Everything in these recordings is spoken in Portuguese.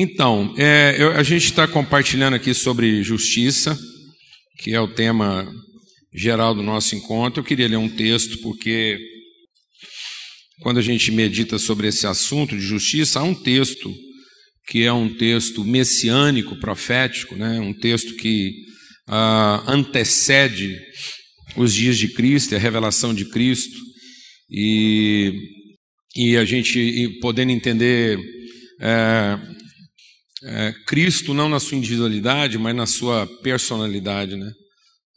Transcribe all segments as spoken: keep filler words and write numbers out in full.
Então, é, eu, a gente está compartilhando aqui sobre justiça, que é o tema geral do nosso encontro. Eu queria ler um texto, porque quando a gente medita sobre esse assunto de justiça, há um texto que é um texto messiânico, profético, né? Um texto que ah, antecede os dias de Cristo, a revelação de Cristo, e, e a gente e podendo entender é, é, Cristo não na sua individualidade, mas na sua personalidade, né?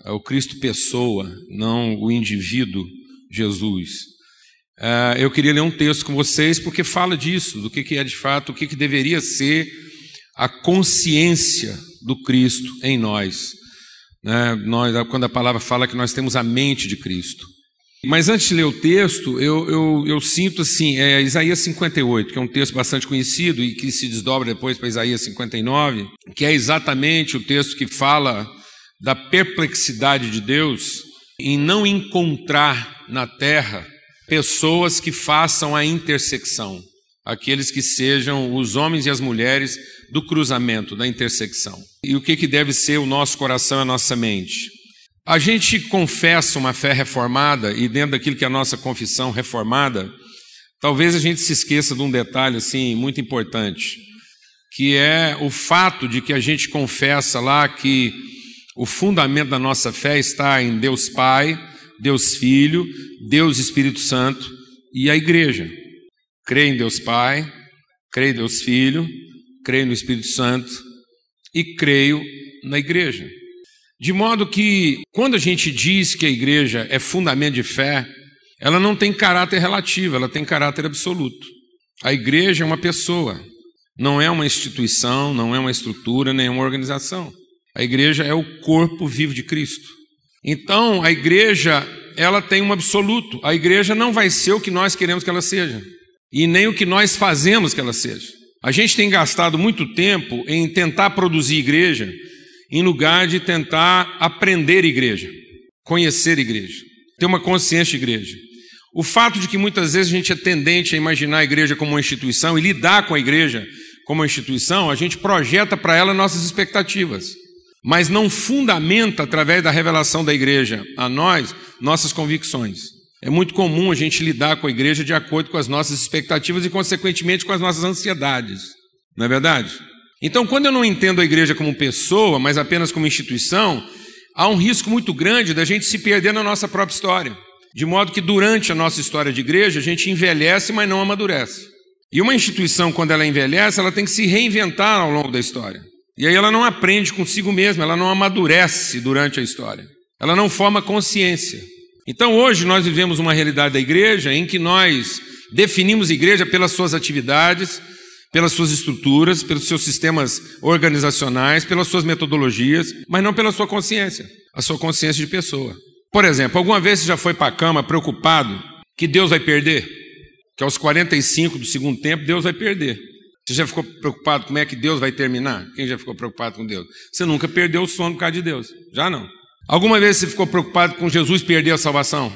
É o Cristo pessoa, não o indivíduo Jesus. Uh, eu queria ler um texto com vocês, porque fala disso, do que, que é de fato, o que, que deveria ser a consciência do Cristo em nós, né? Nós, quando a palavra fala que nós temos a mente de Cristo. Mas antes de ler o texto, eu, eu, eu sinto assim, é Isaías cinquenta e oito, que é um texto bastante conhecido e que se desdobra depois para Isaías cinquenta e nove, que é exatamente o texto que fala da perplexidade de Deus em não encontrar na terra pessoas que façam a intersecção, aqueles que sejam os homens e as mulheres do cruzamento, da intersecção. E o que, que deve ser o nosso coração e a nossa mente? A gente confessa uma fé reformada, e dentro daquilo que é a nossa confissão reformada, talvez a gente se esqueça de um detalhe assim, muito importante, que é o fato de que a gente confessa lá que o fundamento da nossa fé está em Deus Pai, Deus Filho, Deus Espírito Santo e a Igreja. Crê em Deus Pai, crê em Deus Filho, crê no Espírito Santo e creio na Igreja. De modo que, quando a gente diz que a Igreja é fundamento de fé, ela não tem caráter relativo, ela tem caráter absoluto. A Igreja é uma pessoa, não é uma instituição, não é uma estrutura, nem uma organização. A Igreja é o corpo vivo de Cristo. Então, a Igreja, ela tem um absoluto. A Igreja não vai ser o que nós queremos que ela seja, e nem o que nós fazemos que ela seja. A gente tem gastado muito tempo em tentar produzir Igreja, em lugar de tentar aprender Igreja, conhecer Igreja, ter uma consciência de Igreja. O fato de que muitas vezes a gente é tendente a imaginar a Igreja como uma instituição e lidar com a Igreja como uma instituição, a gente projeta para ela nossas expectativas, mas não fundamenta, através da revelação da Igreja a nós, nossas convicções. É muito comum a gente lidar com a Igreja de acordo com as nossas expectativas e, consequentemente, com as nossas ansiedades. Não é verdade? Então, quando eu não entendo a Igreja como pessoa, mas apenas como instituição, há um risco muito grande da gente se perder na nossa própria história. De modo que, durante a nossa história de Igreja, a gente envelhece, mas não amadurece. E uma instituição, quando ela envelhece, ela tem que se reinventar ao longo da história. E aí ela não aprende consigo mesma, ela não amadurece durante a história, ela não forma consciência. Então hoje nós vivemos uma realidade da Igreja em que nós definimos Igreja pelas suas atividades, pelas suas estruturas, pelos seus sistemas organizacionais, pelas suas metodologias, mas não pela sua consciência, a sua consciência de pessoa. Por exemplo, alguma vez você já foi para a cama preocupado que Deus vai perder? Que aos quarenta e cinco do segundo tempo Deus vai perder. Você já ficou preocupado como é que Deus vai terminar? Quem já ficou preocupado com Deus? Você nunca perdeu o sono por causa de Deus, já não. Alguma vez você ficou preocupado com Jesus perder a salvação?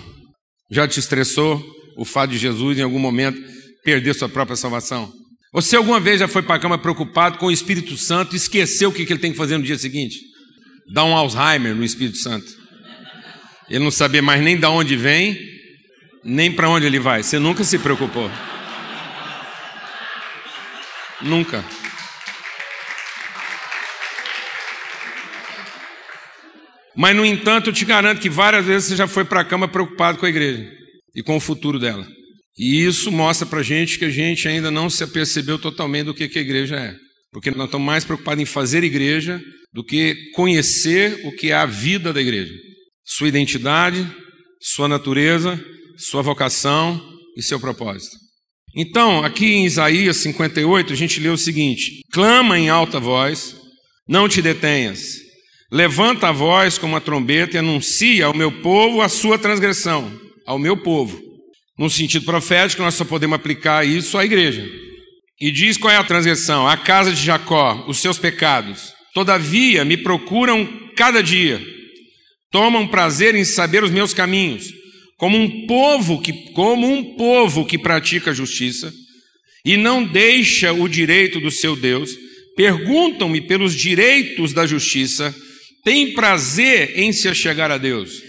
Já te estressou o fato de Jesus em algum momento perder sua própria salvação? Ou você alguma vez já foi para a cama preocupado com o Espírito Santo e esqueceu o que ele tem que fazer no dia seguinte? Dar um Alzheimer no Espírito Santo. Ele não saber mais nem de onde vem, nem para onde ele vai. Você nunca se preocupou. Nunca. Mas, no entanto, eu te garanto que várias vezes você já foi para a cama preocupado com a Igreja e com o futuro dela. E isso mostra para a gente que a gente ainda não se apercebeu totalmente do que a Igreja é. Porque nós estamos mais preocupados em fazer Igreja do que conhecer o que é a vida da Igreja. Sua identidade, sua natureza, sua vocação e seu propósito. Então, aqui em Isaías cinquenta e oito, a gente lê o seguinte: clama em alta voz, não te detenhas, levanta a voz como a trombeta e anuncia ao meu povo a sua transgressão, ao meu povo. No sentido profético, nós só podemos aplicar isso à Igreja. E diz qual é a transgressão: a casa de Jacó, os seus pecados. Todavia me procuram cada dia, tomam prazer em saber os meus caminhos. Como um povo que, como um povo que pratica a justiça e não deixa o direito do seu Deus, perguntam-me pelos direitos da justiça, têm prazer em se achegar a Deus,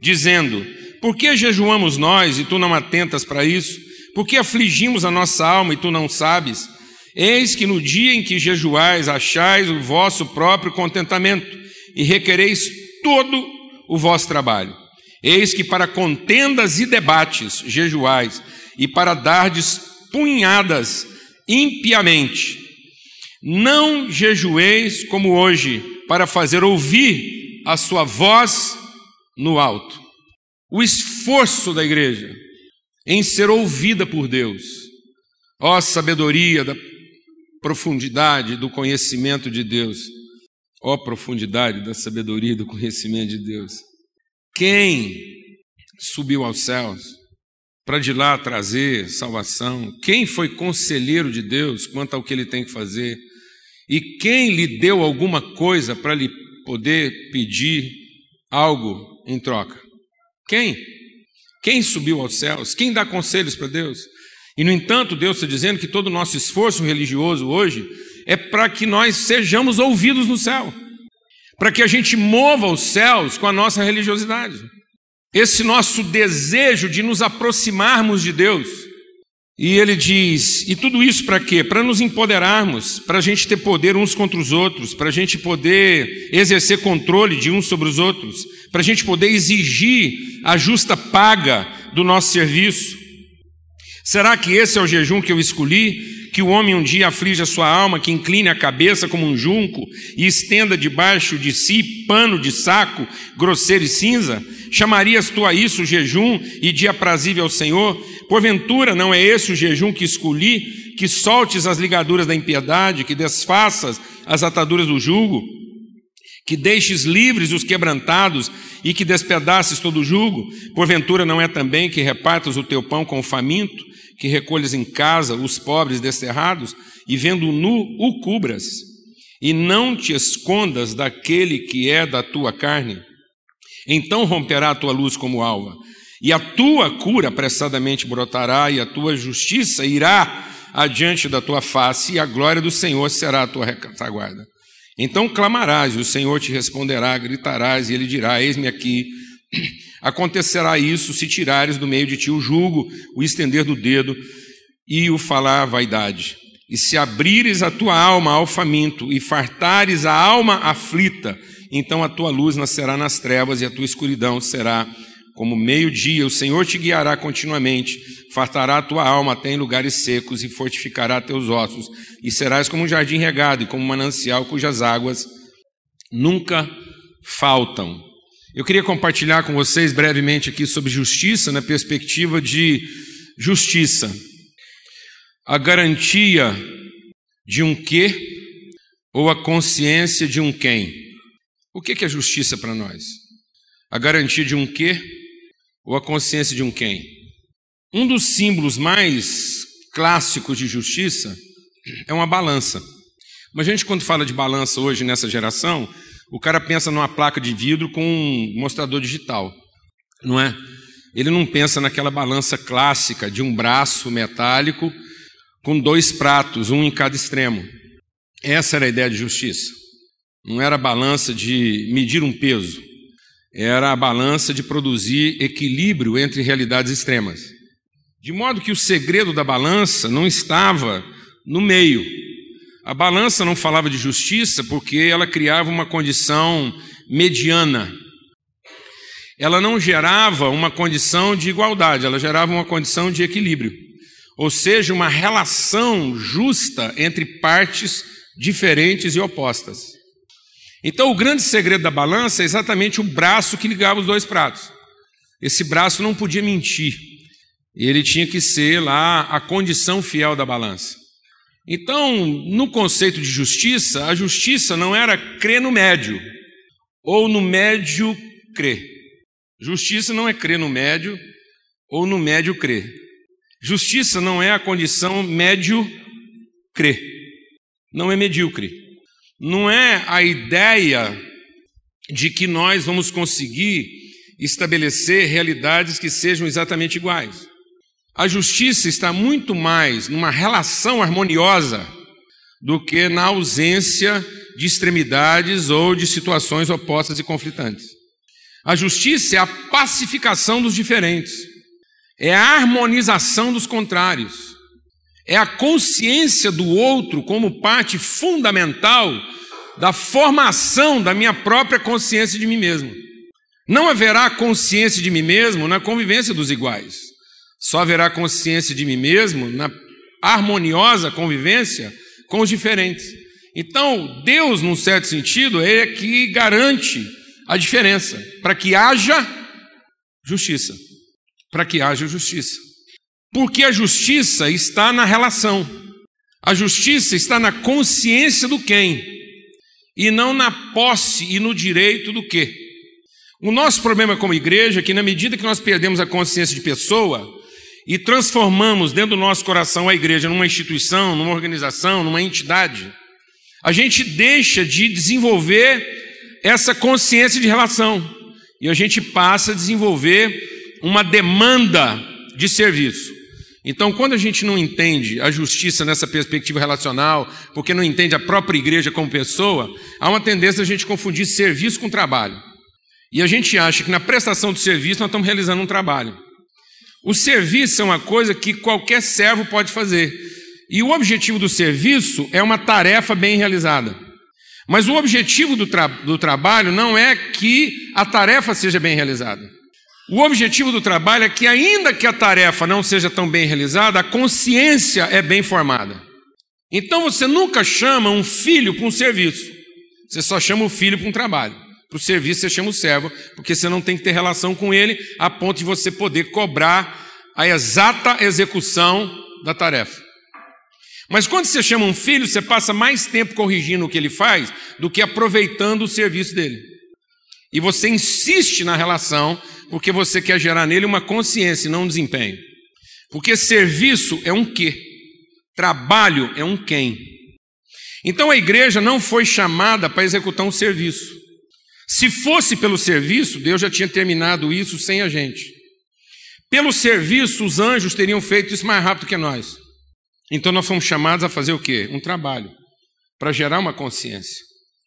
dizendo: por que jejuamos nós e tu não atentas para isso? Por que afligimos a nossa alma e tu não sabes? Eis que no dia em que jejuais, achais o vosso próprio contentamento e requereis todo o vosso trabalho. Eis que para contendas e debates jejuais, e para dardes punhadas impiamente. Não jejueis como hoje, para fazer ouvir a sua voz no alto. O esforço da igreja em ser ouvida por Deus. Ó sabedoria da profundidade do conhecimento de Deus. Ó profundidade da sabedoria e do conhecimento de Deus. Quem subiu aos céus para de lá trazer salvação? Quem foi conselheiro de Deus quanto ao que ele tem que fazer? E quem lhe deu alguma coisa para lhe poder pedir algo em troca? Quem? Quem subiu aos céus? Quem dá conselhos para Deus? E, no entanto, Deus está dizendo que todo o nosso esforço religioso hoje é para que nós sejamos ouvidos no céu, para que a gente mova os céus com a nossa religiosidade. Esse nosso desejo de nos aproximarmos de Deus. E ele diz, e tudo isso para quê? Para nos empoderarmos, para a gente ter poder uns contra os outros, para a gente poder exercer controle de uns sobre os outros, para a gente poder exigir a justa paga do nosso serviço. Será que esse é o jejum que eu escolhi? Que o homem um dia aflige a sua alma, que incline a cabeça como um junco e estenda debaixo de si pano de saco, grosseiro e cinza? Chamarias tu a isso jejum e dia aprazível ao Senhor? Porventura não é esse o jejum que escolhi, que soltes as ligaduras da impiedade, que desfaças as ataduras do jugo, que deixes livres os quebrantados e que despedaces todo o jugo? Porventura não é também que repartas o teu pão com o faminto, que recolhes em casa os pobres desterrados e, vendo nu, o cubras, e não te escondas daquele que é da tua carne? Então romperá a tua luz como alva, e a tua cura apressadamente brotará, e a tua justiça irá adiante da tua face, e a glória do Senhor será a tua retaguarda. Então clamarás, e o Senhor te responderá, gritarás, e ele dirá: eis-me aqui. Acontecerá isso se tirares do meio de ti o jugo, o estender do dedo e o falar a vaidade. E se abrires a tua alma ao faminto e fartares a alma aflita, então a tua luz nascerá nas trevas e a tua escuridão será como meio-dia. O Senhor te guiará continuamente, fartará a tua alma até em lugares secos e fortificará teus ossos, e serás como um jardim regado e como um manancial cujas águas nunca faltam. Eu queria compartilhar com vocês brevemente aqui sobre justiça, na perspectiva de justiça. A garantia de um quê ou a consciência de um quem? O que é justiça para nós? A garantia de um quê ou a consciência de um quem? Um dos símbolos mais clássicos de justiça é uma balança. Mas a gente, quando fala de balança hoje nessa geração, o cara pensa numa placa de vidro com um mostrador digital, não é? Ele não pensa naquela balança clássica de um braço metálico com dois pratos, um em cada extremo. Essa era a ideia de justiça. Não era a balança de medir um peso, era a balança de produzir equilíbrio entre realidades extremas. De modo que o segredo da balança não estava no meio. A balança não falava de justiça porque ela criava uma condição mediana. Ela não gerava uma condição de igualdade, ela gerava uma condição de equilíbrio. Ou seja, uma relação justa entre partes diferentes e opostas. Então, o grande segredo da balança é exatamente o braço que ligava os dois pratos. Esse braço não podia mentir. Ele tinha que ser lá a condição fiel da balança. Então, no conceito de justiça, a justiça não era crer no médio ou no médio crer. Justiça não é crer no médio ou no médio crer. Justiça não é a condição médio crer. Não é medíocre. Não é a ideia de que nós vamos conseguir estabelecer realidades que sejam exatamente iguais. A justiça está muito mais numa relação harmoniosa do que na ausência de extremidades ou de situações opostas e conflitantes. A justiça é a pacificação dos diferentes, é a harmonização dos contrários, é a consciência do outro como parte fundamental da formação da minha própria consciência de mim mesmo. Não haverá consciência de mim mesmo na convivência dos iguais. Só haverá consciência de mim mesmo na harmoniosa convivência com os diferentes. Então, Deus, num certo sentido, é que garante a diferença, para que haja justiça. Para que haja justiça. Porque a justiça está na relação. A justiça está na consciência do quem, e não na posse e no direito do quê. O nosso problema como igreja é que, na medida que nós perdemos a consciência de pessoa e transformamos dentro do nosso coração a igreja numa instituição, numa organização, numa entidade, a gente deixa de desenvolver essa consciência de relação e a gente passa a desenvolver uma demanda de serviço. Então, quando a gente não entende a justiça nessa perspectiva relacional, porque não entende a própria igreja como pessoa, há uma tendência a gente confundir serviço com trabalho. E a gente acha que na prestação do serviço nós estamos realizando um trabalho. O serviço é uma coisa que qualquer servo pode fazer. E o objetivo do serviço é uma tarefa bem realizada. Mas o objetivo do, tra- do trabalho não é que a tarefa seja bem realizada. O objetivo do trabalho é que, ainda que a tarefa não seja tão bem realizada, a consciência é bem formada. Então você nunca chama um filho para um serviço. Você só chama o filho para um trabalho. Para o serviço você chama o servo, porque você não tem que ter relação com ele a ponto de você poder cobrar a exata execução da tarefa. Mas quando você chama um filho, você passa mais tempo corrigindo o que ele faz do que aproveitando o serviço dele. E você insiste na relação porque você quer gerar nele uma consciência e não um desempenho. Porque serviço é um quê? Trabalho é um quem. Então a igreja não foi chamada para executar um serviço. Se fosse pelo serviço, Deus já tinha terminado isso sem a gente. Pelo serviço, os anjos teriam feito isso mais rápido que nós. Então nós fomos chamados a fazer o quê? Um trabalho, para gerar uma consciência,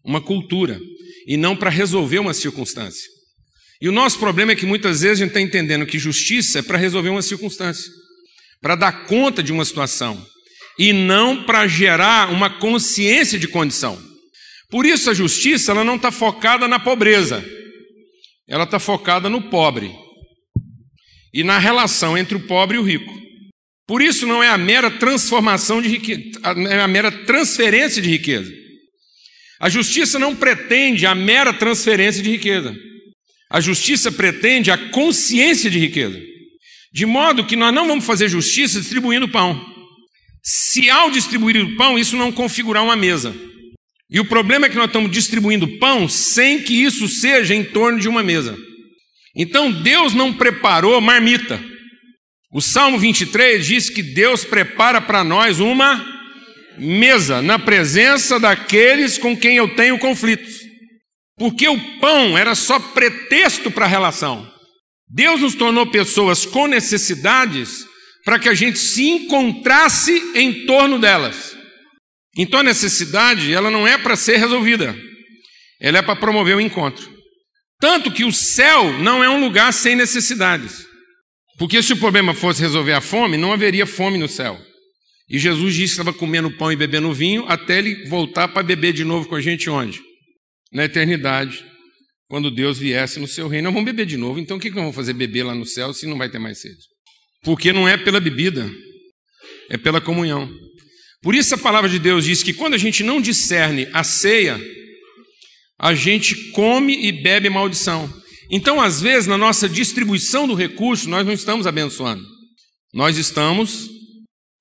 uma cultura, e não para resolver uma circunstância. E o nosso problema é que muitas vezes a gente está entendendo que justiça é para resolver uma circunstância, para dar conta de uma situação, e não para gerar uma consciência de condição. Por isso a justiça ela não está focada na pobreza, ela está focada no pobre e na relação entre o pobre e o rico. Por isso não é a mera transformação de riqueza, é a mera transferência de riqueza. A justiça não pretende a mera transferência de riqueza. A justiça pretende a consciência de riqueza. De modo que nós não vamos fazer justiça distribuindo pão. Se ao distribuir o pão, isso não configurar uma mesa. E o problema é que nós estamos distribuindo pão sem que isso seja em torno de uma mesa. Então Deus não preparou marmita. O Salmo vinte e três diz que Deus prepara para nós uma mesa na presença daqueles com quem eu tenho conflitos. Porque o pão era só pretexto para a relação. Deus nos tornou pessoas com necessidades para que a gente se encontrasse em torno delas. Então a necessidade, ela não é para ser resolvida, ela é para promover o encontro. Tanto que o céu não é um lugar sem necessidades, porque se o problema fosse resolver a fome, não haveria fome no céu. E Jesus disse que estava comendo pão e bebendo vinho até ele voltar para beber de novo com a gente onde? Na eternidade, quando Deus viesse no seu reino. Nós vamos beber de novo, então o que nós vamos fazer beber lá no céu se não vai ter mais sede? Porque não é pela bebida, é pela comunhão. Por isso a palavra de Deus diz que quando a gente não discerne a ceia, a gente come e bebe maldição. Então, às vezes, na nossa distribuição do recurso, nós não estamos abençoando. Nós estamos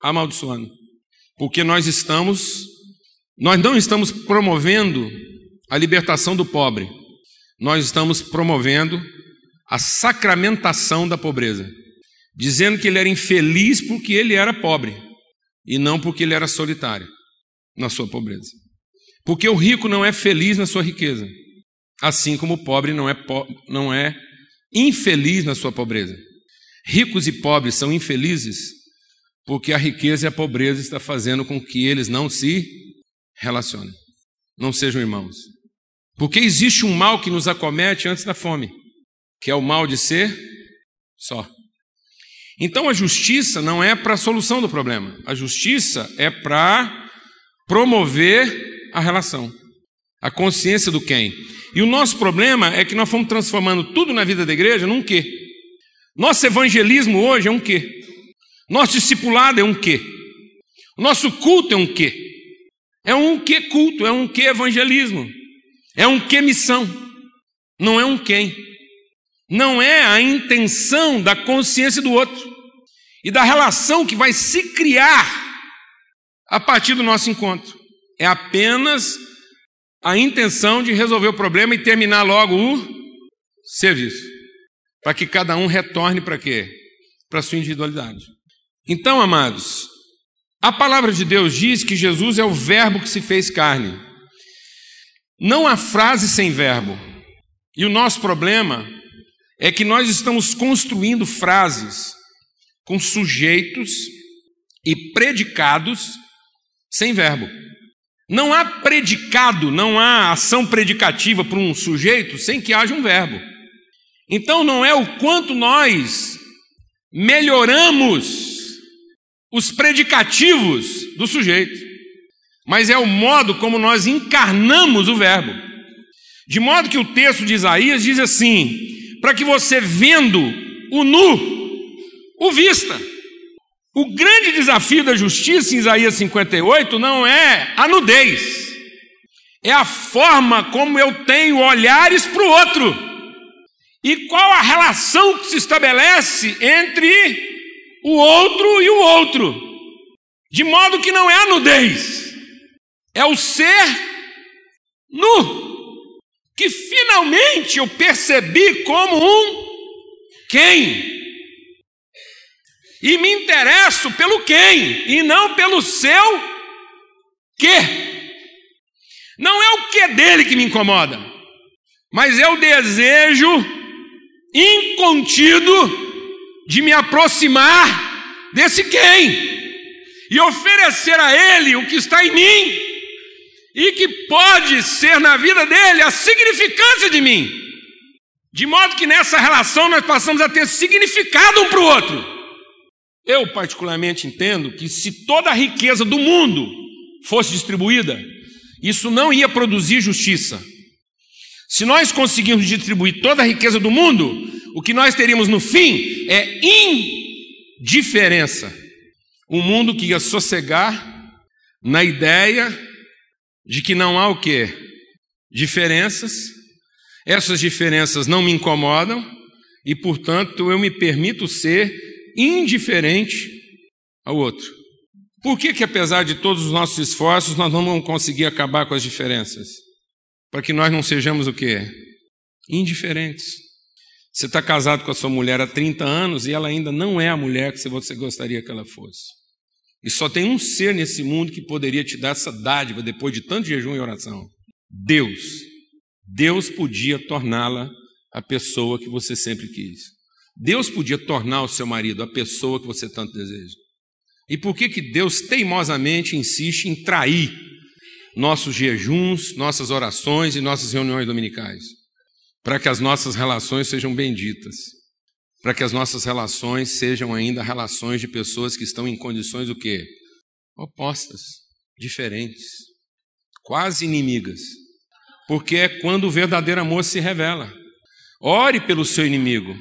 amaldiçoando. Porque nós estamos, nós não estamos promovendo a libertação do pobre. Nós estamos promovendo a sacramentação da pobreza. Dizendo que ele era infeliz porque ele era pobre. E não porque ele era solitário na sua pobreza. Porque o rico não é feliz na sua riqueza, assim como o pobre não é, po- não é infeliz na sua pobreza. Ricos e pobres são infelizes porque a riqueza e a pobreza estão fazendo com que eles não se relacione. Não sejam irmãos. Porque existe um mal que nos acomete antes da fome, que é o mal de ser só. Então a justiça não é para a solução do problema. A justiça é para promover a relação, a consciência do quem. E o nosso problema é que nós fomos transformando tudo na vida da igreja num quê. Nosso evangelismo hoje é um quê. Nosso discipulado é um quê. Nosso culto é um quê. É um quê culto, é um quê evangelismo. É um que missão, não é um quem. Não é a intenção da consciência do outro e da relação que vai se criar a partir do nosso encontro. É apenas a intenção de resolver o problema e terminar logo o serviço, para que cada um retorne para quê? Para a sua individualidade. Então, amados, a palavra de Deus diz que Jesus é o verbo que se fez carne. Não há frase sem verbo. E o nosso problema é que nós estamos construindo frases com sujeitos e predicados sem verbo. Não há predicado, não há ação predicativa para um sujeito sem que haja um verbo. Então não é o quanto nós melhoramos os predicativos do sujeito, mas é o modo como nós encarnamos o verbo. De modo que o texto de Isaías diz assim, para que você vendo o nu, o vista. O grande desafio da justiça em Isaías cinquenta e oito não é a nudez, é a forma como eu tenho olhares para o outro. E qual a relação que se estabelece entre o outro e o outro. De modo que não é a nudez, é o ser nu, que finalmente eu percebi como um quem. E me interesso pelo quem, e não pelo seu quê. Não é o quê dele que me incomoda, mas é o desejo incontido de me aproximar desse quem. E oferecer a ele o que está em mim, e que pode ser na vida dele a significância de mim. De modo que nessa relação nós passamos a ter significado um para o outro. Eu particularmente entendo que se toda a riqueza do mundo fosse distribuída, isso não ia produzir justiça. Se nós conseguirmos distribuir toda a riqueza do mundo, o que nós teríamos no fim é indiferença. Um mundo que ia sossegar na ideia de que não há o quê? Diferenças. Essas diferenças não me incomodam e, portanto, eu me permito ser indiferente ao outro. Por que que, apesar de todos os nossos esforços, nós não vamos conseguir acabar com as diferenças? Para que nós não sejamos o quê? Indiferentes. Você está casado com a sua mulher há trinta anos e ela ainda não é a mulher que você gostaria que ela fosse. E só tem um ser nesse mundo que poderia te dar essa dádiva depois de tanto jejum e oração. Deus. Deus podia torná-la a pessoa que você sempre quis. Deus podia tornar o seu marido a pessoa que você tanto deseja. E por que que Deus teimosamente insiste em trair nossos jejuns, nossas orações e nossas reuniões dominicais? Para que as nossas relações sejam benditas. Para que as nossas relações sejam ainda relações de pessoas que estão em condições o quê? Opostas, diferentes, quase inimigas. Porque é quando o verdadeiro amor se revela. Ore pelo seu inimigo.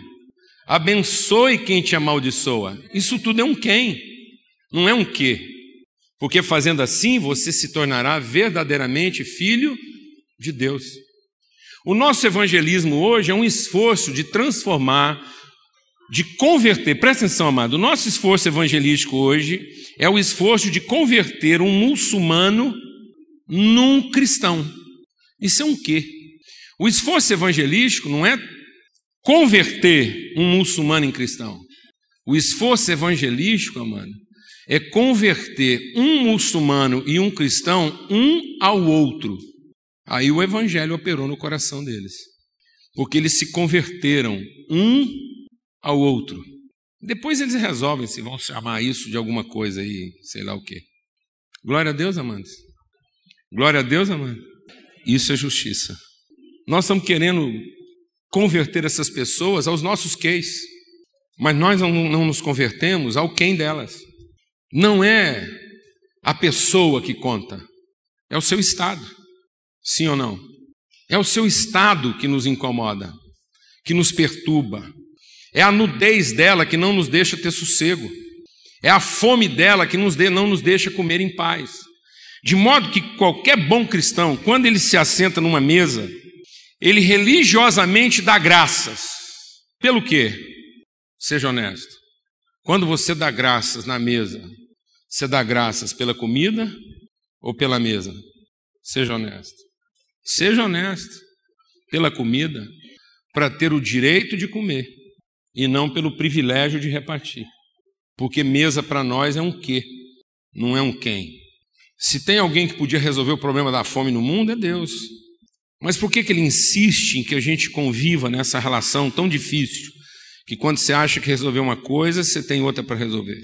Abençoe quem te amaldiçoa. Isso tudo é um quem, não é um quê. Porque fazendo assim você se tornará verdadeiramente filho de Deus. O nosso evangelismo hoje é um esforço de transformar, de converter. Presta atenção, amado. O nosso esforço evangelístico hoje é o esforço de converter um muçulmano num cristão. Isso é um quê? O esforço evangelístico não é converter um muçulmano em cristão. O esforço evangelístico, amado, é converter um muçulmano e um cristão um ao outro. Aí o evangelho operou no coração deles, porque eles se converteram um ao outro. Depois eles resolvem se vão chamar isso de alguma coisa aí, sei lá o quê. Glória a Deus, amados. Glória a Deus, amado. Isso é justiça. Nós estamos querendo converter essas pessoas aos nossos queis, mas nós não, não nos convertemos ao quem delas. Não é a pessoa que conta, é o seu estado, sim ou não? É o seu estado que nos incomoda, que nos perturba. É a nudez dela que não nos deixa ter sossego. É a fome dela que nos de, não nos deixa comer em paz. De modo que qualquer bom cristão, quando ele se assenta numa mesa, ele religiosamente dá graças. Pelo quê? Seja honesto. Quando você dá graças na mesa, você dá graças pela comida ou pela mesa? Seja honesto. Seja honesto. Pela comida, para ter o direito de comer e não pelo privilégio de repartir. Porque mesa para nós é um quê, não é um quem. Se tem alguém que podia resolver o problema da fome no mundo, é Deus. Mas por que que ele insiste em que a gente conviva nessa relação tão difícil? Que quando você acha que resolveu uma coisa, você tem outra para resolver.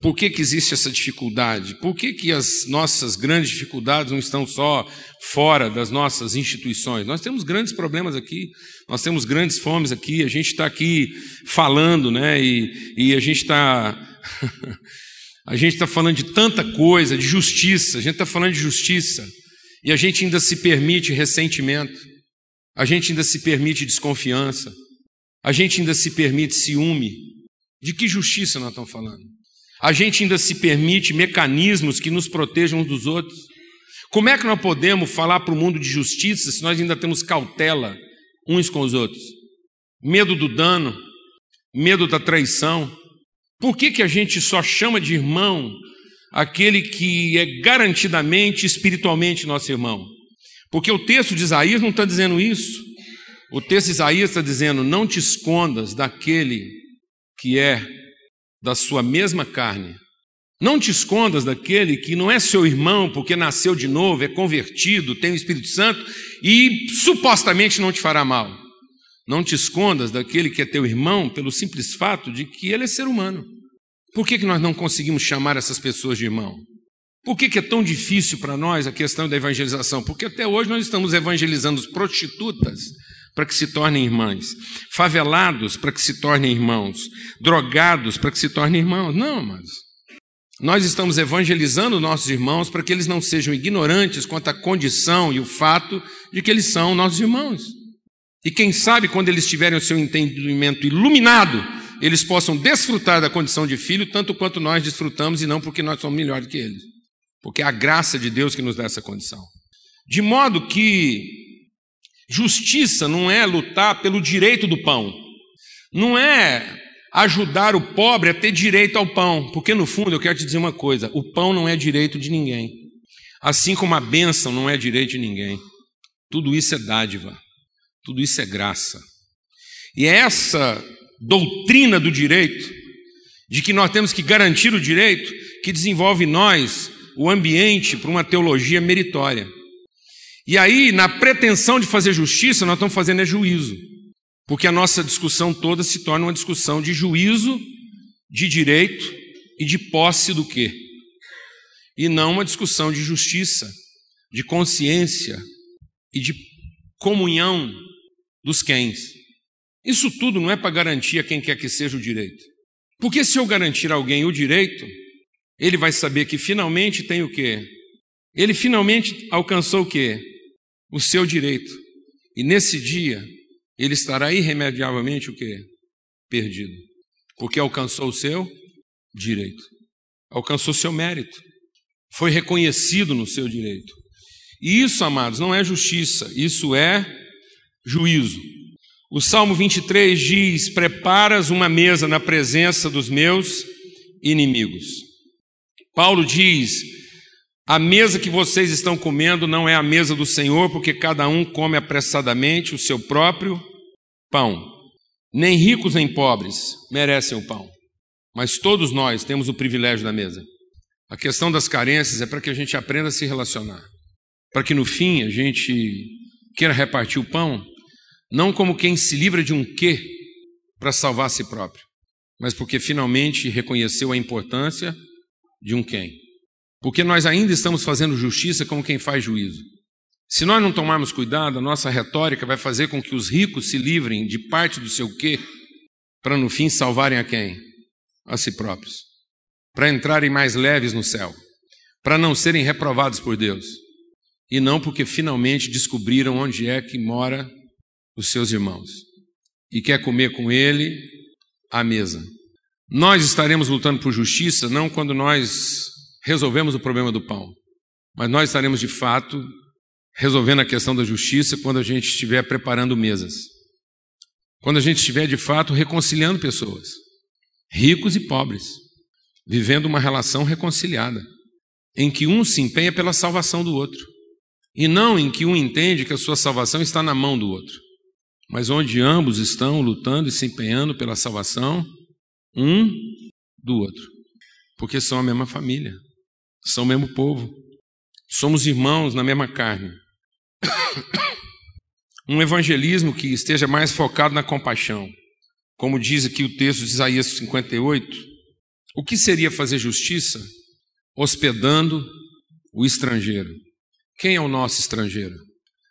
Por que que existe essa dificuldade? Por que que as nossas grandes dificuldades não estão só fora das nossas instituições? Nós temos grandes problemas aqui, nós temos grandes fomes aqui, a gente está aqui falando, né? E, e a gente está... A gente está falando de tanta coisa, de justiça, a gente está falando de justiça, e a gente ainda se permite ressentimento, a gente ainda se permite desconfiança, a gente ainda se permite ciúme. De que justiça nós estamos falando? A gente ainda se permite mecanismos que nos protejam uns dos outros. Como é que nós podemos falar para o mundo de justiça se nós ainda temos cautela uns com os outros? Medo do dano, medo da traição. Por que que a gente só chama de irmão aquele que é garantidamente, espiritualmente nosso irmão? Porque o texto de Isaías não está dizendo isso. O texto de Isaías está dizendo: não te escondas daquele que é da sua mesma carne. Não te escondas daquele que não é seu irmão porque nasceu de novo, é convertido, tem o Espírito Santo e supostamente não te fará mal. Não te escondas daquele que é teu irmão pelo simples fato de que ele é ser humano. Por que que nós não conseguimos chamar essas pessoas de irmão? Por que que é tão difícil para nós a questão da evangelização? Porque até hoje nós estamos evangelizando prostitutas para que se tornem irmãs, favelados para que se tornem irmãos, drogados para que se tornem irmãos. Não, mas nós estamos evangelizando nossos irmãos para que eles não sejam ignorantes quanto à condição e o fato de que eles são nossos irmãos. E quem sabe, quando eles tiverem o seu entendimento iluminado, eles possam desfrutar da condição de filho tanto quanto nós desfrutamos, e não porque nós somos melhores que eles. Porque é a graça de Deus que nos dá essa condição. De modo que justiça não é lutar pelo direito do pão. Não é ajudar o pobre a ter direito ao pão. Porque, no fundo, eu quero te dizer uma coisa. O pão não é direito de ninguém. Assim como a bênção não é direito de ninguém. Tudo isso é dádiva. Tudo isso é graça. E é essa doutrina do direito, de que nós temos que garantir o direito, que desenvolve em nós o ambiente para uma teologia meritória. E aí, na pretensão de fazer justiça, nós estamos fazendo é juízo, porque a nossa discussão toda se torna uma discussão de juízo, de direito e de posse do quê? E não uma discussão de justiça, de consciência e de comunhão dos quens. Isso tudo não é para garantir a quem quer que seja o direito. Porque se eu garantir a alguém o direito, ele vai saber que finalmente tem o quê? Ele finalmente alcançou o quê? O seu direito. E nesse dia, ele estará irremediavelmente o quê? Perdido. Porque alcançou o seu direito. Alcançou o seu mérito. Foi reconhecido no seu direito. E isso, amados, não é justiça. Isso é juízo. O Salmo vinte e três diz: preparas uma mesa na presença dos meus inimigos. Paulo diz: a mesa que vocês estão comendo não é a mesa do Senhor, porque cada um come apressadamente o seu próprio pão. Nem ricos nem pobres merecem o pão, mas todos nós temos o privilégio da mesa. A questão das carências é para que a gente aprenda a se relacionar, para que no fim a gente queira repartir o pão, não como quem se livra de um quê para salvar a si próprio, mas porque finalmente reconheceu a importância de um quem. porque nós ainda estamos fazendo justiça como quem faz juízo. Se nós não tomarmos cuidado, a nossa retórica vai fazer com que os ricos se livrem de parte do seu quê, para no fim salvarem a quem? A si próprios. Para entrarem mais leves no céu, para não serem reprovados por Deus, e não porque finalmente descobriram onde é que mora os seus irmãos e quer comer com ele à mesa. Nós estaremos lutando por justiça não quando nós resolvemos o problema do pão, mas nós estaremos de fato resolvendo a questão da justiça quando a gente estiver preparando mesas, quando a gente estiver de fato reconciliando pessoas, ricos e pobres, vivendo uma relação reconciliada, em que um se empenha pela salvação do outro, e não em que um entende que a sua salvação está na mão do outro, mas onde ambos estão lutando e se empenhando pela salvação um do outro, porque são a mesma família, são o mesmo povo, somos irmãos na mesma carne. Um evangelismo que esteja mais focado na compaixão. Como diz aqui o texto de Isaías cinquenta e oito, o que seria fazer justiça hospedando o estrangeiro? Quem é o nosso estrangeiro?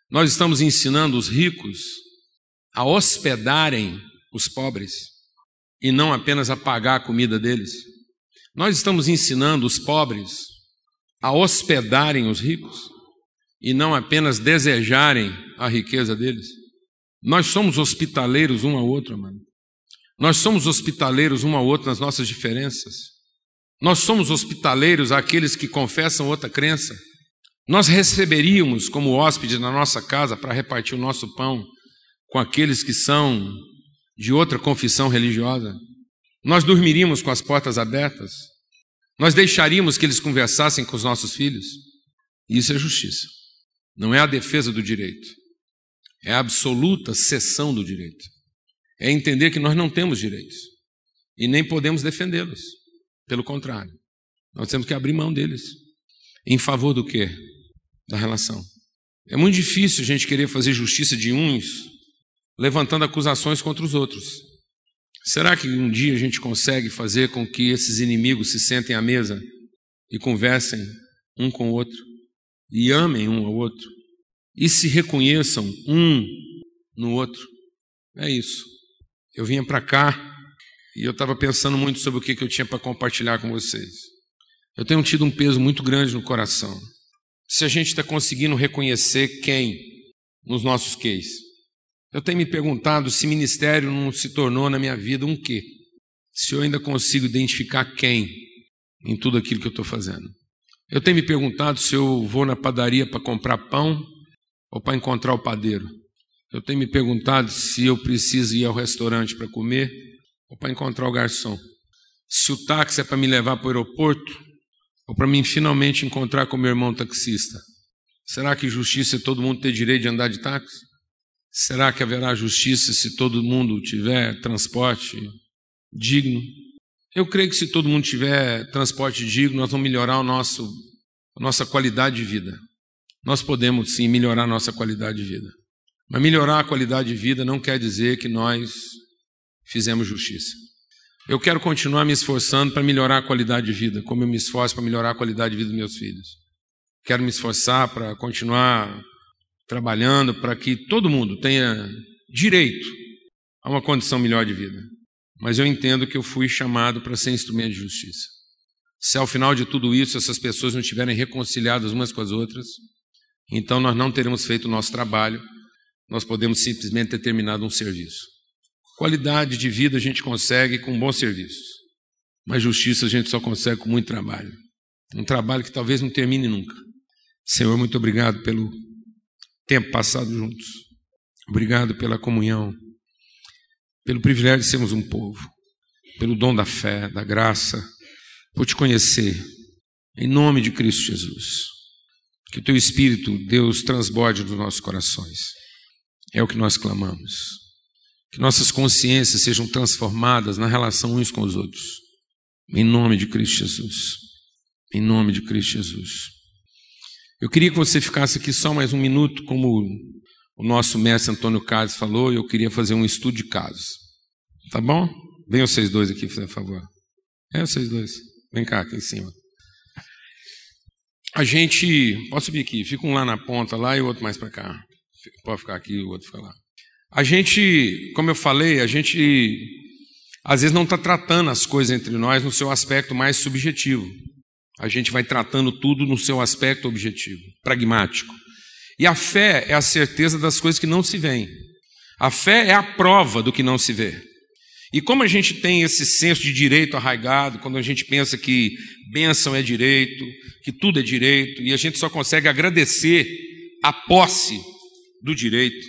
Nós estamos ensinando os ricos a hospedarem os pobres e não apenas a pagar a comida deles. Nós estamos ensinando os pobres a hospedarem os ricos e não apenas desejarem a riqueza deles. Nós somos hospitaleiros um ao outro, mano. Nós somos hospitaleiros um ao outro nas nossas diferenças. Nós somos hospitaleiros àqueles que confessam outra crença. Nós receberíamos como hóspede na nossa casa para repartir o nosso pão com aqueles que são de outra confissão religiosa. Nós dormiríamos com as portas abertas. Nós deixaríamos que eles conversassem com os nossos filhos. Isso é justiça. Não é a defesa do direito. É a absoluta cessão do direito. É entender que nós não temos direitos e nem podemos defendê-los. Pelo contrário, nós temos que abrir mão deles. Em favor do quê? Da relação. É muito difícil a gente querer fazer justiça de uns levantando acusações contra os outros. Será que um dia a gente consegue fazer com que esses inimigos se sentem à mesa e conversem um com o outro e amem um ao outro e se reconheçam um no outro? É isso. Eu vinha para cá e eu estava pensando muito sobre o que eu tinha para compartilhar com vocês. Eu tenho tido um peso muito grande no coração. Se a gente está conseguindo reconhecer quem nos nossos cases. Eu tenho me perguntado se ministério não se tornou na minha vida um quê? Se eu ainda consigo identificar quem em tudo aquilo que eu estou fazendo. Eu tenho me perguntado se eu vou na padaria para comprar pão ou para encontrar o padeiro. Eu tenho me perguntado se eu preciso ir ao restaurante para comer ou para encontrar o garçom. Se o táxi é para me levar para o aeroporto ou para mim finalmente encontrar com o meu irmão taxista. Será que justiça é todo mundo ter direito de andar de táxi? Será que haverá justiça se todo mundo tiver transporte digno? Eu creio que se todo mundo tiver transporte digno, nós vamos melhorar o nosso, a nossa qualidade de vida. Nós podemos, sim, melhorar a nossa qualidade de vida. Mas melhorar a qualidade de vida não quer dizer que nós fizemos justiça. Eu quero continuar me esforçando para melhorar a qualidade de vida, como eu me esforço para melhorar a qualidade de vida dos meus filhos. Quero me esforçar para continuar trabalhando para que todo mundo tenha direito a uma condição melhor de vida. Mas eu entendo que eu fui chamado para ser instrumento de justiça. Se ao final de tudo isso essas pessoas não estiverem reconciliadas umas com as outras, então nós não teremos feito o nosso trabalho, nós podemos simplesmente ter terminado um serviço. Qualidade de vida a gente consegue com bons serviços, mas justiça a gente só consegue com muito trabalho. Um trabalho que talvez não termine nunca. Senhor, muito obrigado pelo tempo passado juntos. Obrigado pela comunhão, pelo privilégio de sermos um povo, pelo dom da fé, da graça, por te conhecer, em nome de Cristo Jesus. Que o teu Espírito, Deus, transborde nos nossos corações. É o que nós clamamos. Que nossas consciências sejam transformadas na relação uns com os outros. Em nome de Cristo Jesus. Em nome de Cristo Jesus. Eu queria que você ficasse aqui só mais um minuto, como o nosso mestre Antônio Carlos falou, e eu queria fazer um estudo de casos. Tá bom? Vem vocês dois aqui, por favor. É, vocês dois. Vem cá, aqui em cima. a gente... Pode subir aqui. Fica um lá na ponta, lá, e o outro mais para cá. Pode ficar aqui, o outro fica lá. A gente, como eu falei, a gente às vezes não está tratando as coisas entre nós no seu aspecto mais subjetivo. A gente vai tratando tudo no seu aspecto objetivo, pragmático. E a fé é a certeza das coisas que não se veem. A fé é a prova do que não se vê. E como a gente tem esse senso de direito arraigado, quando a gente pensa que bênção é direito, que tudo é direito, e a gente só consegue agradecer a posse do direito.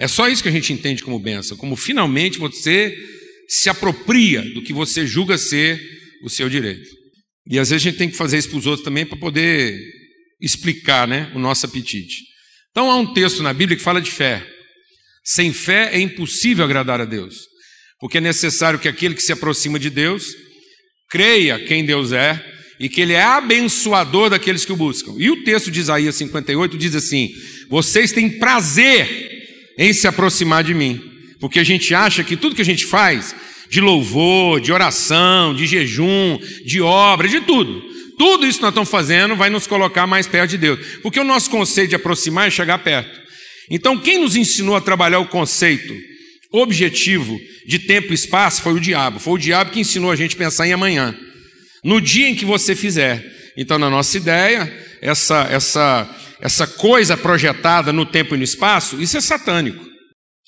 É só isso que a gente entende como bênção, como finalmente você se apropria do que você julga ser o seu direito. E às vezes a gente tem que fazer isso para os outros também para poder explicar, né, o nosso apetite. Então há um texto na Bíblia que fala de fé. Sem fé é impossível agradar a Deus, porque é necessário que aquele que se aproxima de Deus creia quem Deus é e que ele é abençoador daqueles que o buscam. E o texto de Isaías cinquenta e oito diz assim: vocês têm prazer em se aproximar de mim, porque a gente acha que tudo que a gente faz, de louvor, de oração, de jejum, de obra, de tudo, tudo isso que nós estamos fazendo vai nos colocar mais perto de Deus, porque o nosso conceito de aproximar é chegar perto. Então quem nos ensinou a trabalhar o conceito objetivo de tempo e espaço foi o diabo. Foi o diabo que ensinou a gente a pensar em amanhã, no dia em que você fizer. Então, na nossa ideia, essa, essa, essa coisa projetada no tempo e no espaço, isso é satânico.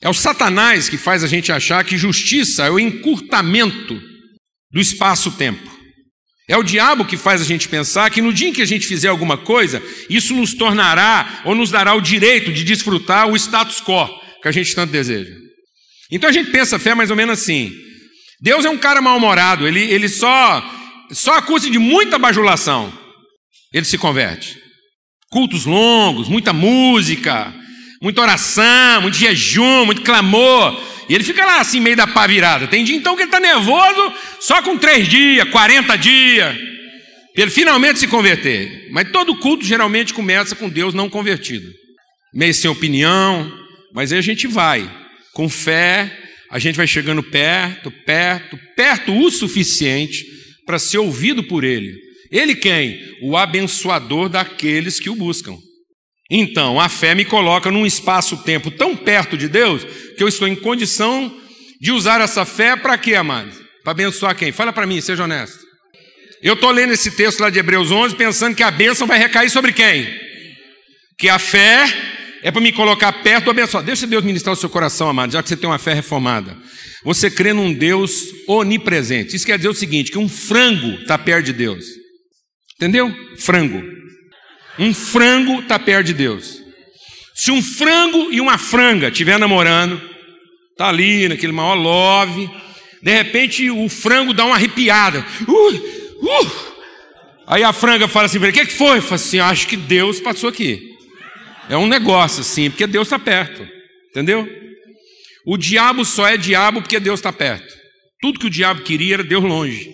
É o Satanás que faz a gente achar que justiça é o encurtamento do espaço-tempo. É o diabo que faz a gente pensar que no dia em que a gente fizer alguma coisa, isso nos tornará ou nos dará o direito de desfrutar o status quo que a gente tanto deseja. Então a gente pensa a fé mais ou menos assim. Deus é um cara mal-humorado, ele, ele só, só acusa de muita bajulação, ele se converte. Cultos longos, muita música, muita oração, muito jejum, muito clamor. E ele fica lá assim, meio da pá virada. Tem dia então que ele está nervoso só com três dias, quarenta dias, ele finalmente se converter. Mas todo culto geralmente começa com Deus não convertido, meio sem opinião. Mas aí a gente vai, com fé, a gente vai chegando perto, perto, perto o suficiente para ser ouvido por ele. Ele quem? O abençoador daqueles que o buscam. Então, a fé me coloca num espaço-tempo tão perto de Deus que eu estou em condição de usar essa fé para quê, amado? Para abençoar quem? Fala para mim, seja honesto. Eu estou lendo esse texto lá de Hebreus onze pensando que a bênção vai recair sobre quem? Que a fé é para me colocar perto do abençoado. Deixa Deus ministrar o seu coração, amado, já que você tem uma fé reformada. Você crê num Deus onipresente. Isso quer dizer o seguinte, que um frango está perto de Deus. Entendeu? Frango. Um frango está perto de Deus. Se um frango e uma franga estiver namorando, está ali naquele maior love, de repente o frango dá uma arrepiada. Uh, uh. Aí a franga fala assim para ele, o que foi? Fala assim, acho que Deus passou aqui. É um negócio assim, porque Deus está perto. Entendeu? O diabo só é diabo porque Deus está perto. Tudo que o diabo queria era Deus longe,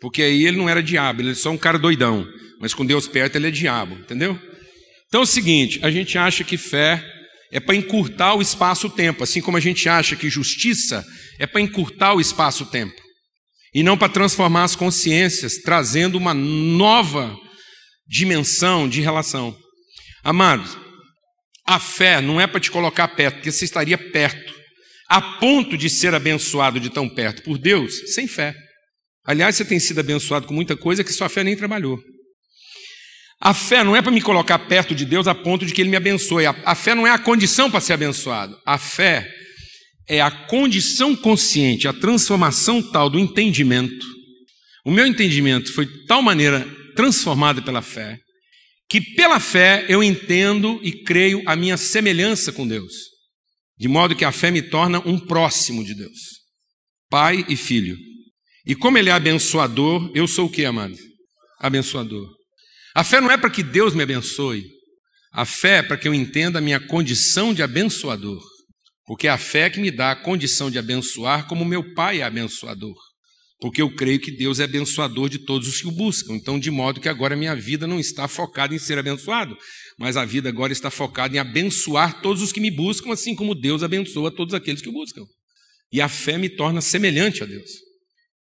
porque aí ele não era diabo, ele é só um cara doidão. Mas com Deus perto ele é diabo, entendeu? Então é o seguinte, a gente acha que fé é para encurtar o espaço-tempo, assim como a gente acha que justiça é para encurtar o espaço-tempo, e não para transformar as consciências, trazendo uma nova dimensão de relação. Amados, a fé não é para te colocar perto, porque você estaria perto, a ponto de ser abençoado de tão perto por Deus, sem fé. Aliás, você tem sido abençoado com muita coisa que sua fé nem trabalhou. A fé não é para me colocar perto de Deus a ponto de que Ele me abençoe. A, a fé não é a condição para ser abençoado. A fé é a condição consciente, a transformação tal do entendimento. O meu entendimento foi de tal maneira transformado pela fé, que pela fé eu entendo e creio a minha semelhança com Deus, de modo que a fé me torna um próximo de Deus, pai e filho. E como Ele é abençoador, eu sou o que, amado? Abençoador. A fé não é para que Deus me abençoe. A fé é para que eu entenda a minha condição de abençoador. Porque é a fé que me dá a condição de abençoar como meu Pai é abençoador. Porque eu creio que Deus é abençoador de todos os que o buscam. Então, de modo que agora a minha vida não está focada em ser abençoado, mas a vida agora está focada em abençoar todos os que me buscam, assim como Deus abençoa todos aqueles que o buscam. E a fé me torna semelhante a Deus.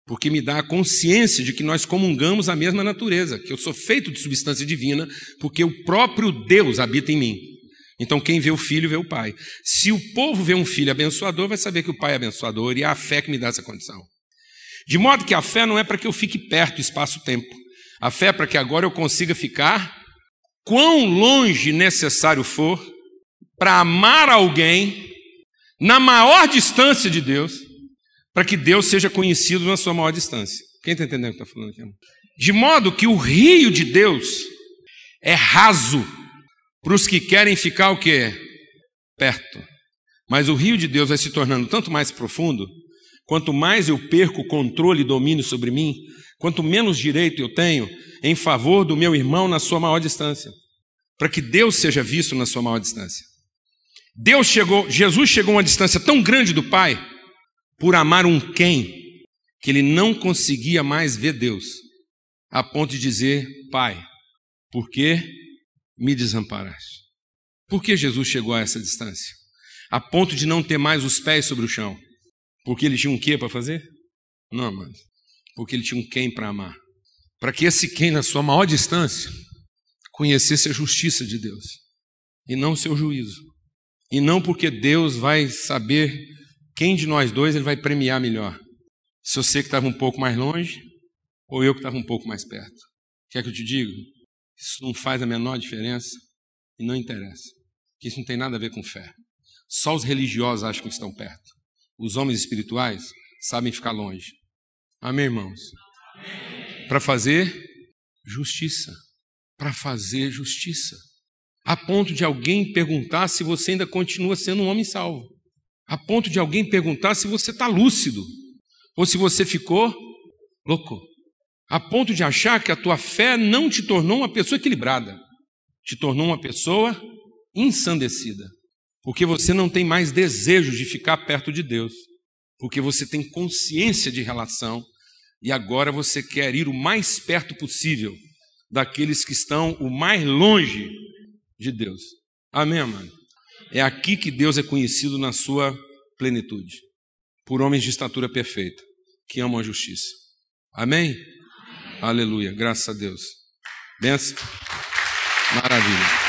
porque me dá a consciência de que nós comungamos a mesma natureza, que eu sou feito de substância divina, porque o próprio Deus habita em mim. Então, quem vê o Filho, vê o Pai. Se o povo vê um Filho abençoador, vai saber que o Pai é abençoador, e é a fé que me dá essa condição. De modo que a fé não é para que eu fique perto, espaço-tempo. A fé é para que agora eu consiga ficar quão longe necessário for para amar alguém na maior distância de Deus, para que Deus seja conhecido na sua maior distância. Quem está entendendo o que está falando aqui? De modo que o rio de Deus é raso para os que querem ficar o quê? Perto. Mas o rio de Deus vai se tornando tanto mais profundo, quanto mais eu perco o controle e domínio sobre mim, quanto menos direito eu tenho em favor do meu irmão na sua maior distância, para que Deus seja visto na sua maior distância. Deus chegou, Jesus chegou a uma distância tão grande do Pai por amar um quem que ele não conseguia mais ver Deus, a ponto de dizer: Pai, por que me desamparaste? Por que Jesus chegou a essa distância? A ponto de não ter mais os pés sobre o chão. Porque ele tinha um quê para fazer? Não, amado. Porque ele tinha um quem para amar. Para que esse quem, na sua maior distância, conhecesse a justiça de Deus e não o seu juízo. E não porque Deus vai saber quem de nós dois ele vai premiar melhor. Se você que estava um pouco mais longe ou eu que estava um pouco mais perto. Quer que eu te diga? Isso não faz a menor diferença e não interessa. Porque isso não tem nada a ver com fé. Só os religiosos acham que estão perto. Os homens espirituais sabem ficar longe. Amém, irmãos? Para fazer justiça. Para fazer justiça. A ponto de alguém perguntar se você ainda continua sendo um homem salvo. A ponto de alguém perguntar se você está lúcido. Ou se você ficou louco. A ponto de achar que a tua fé não te tornou uma pessoa equilibrada. Te tornou uma pessoa ensandecida. Porque você não tem mais desejo de ficar perto de Deus. Porque você tem consciência de relação. E agora você quer ir o mais perto possível daqueles que estão o mais longe de Deus. Amém, amado? É aqui que Deus é conhecido na sua plenitude. Por homens de estatura perfeita, que amam a justiça. Amém? Amém. Aleluia. Graças a Deus. Benção. Maravilha.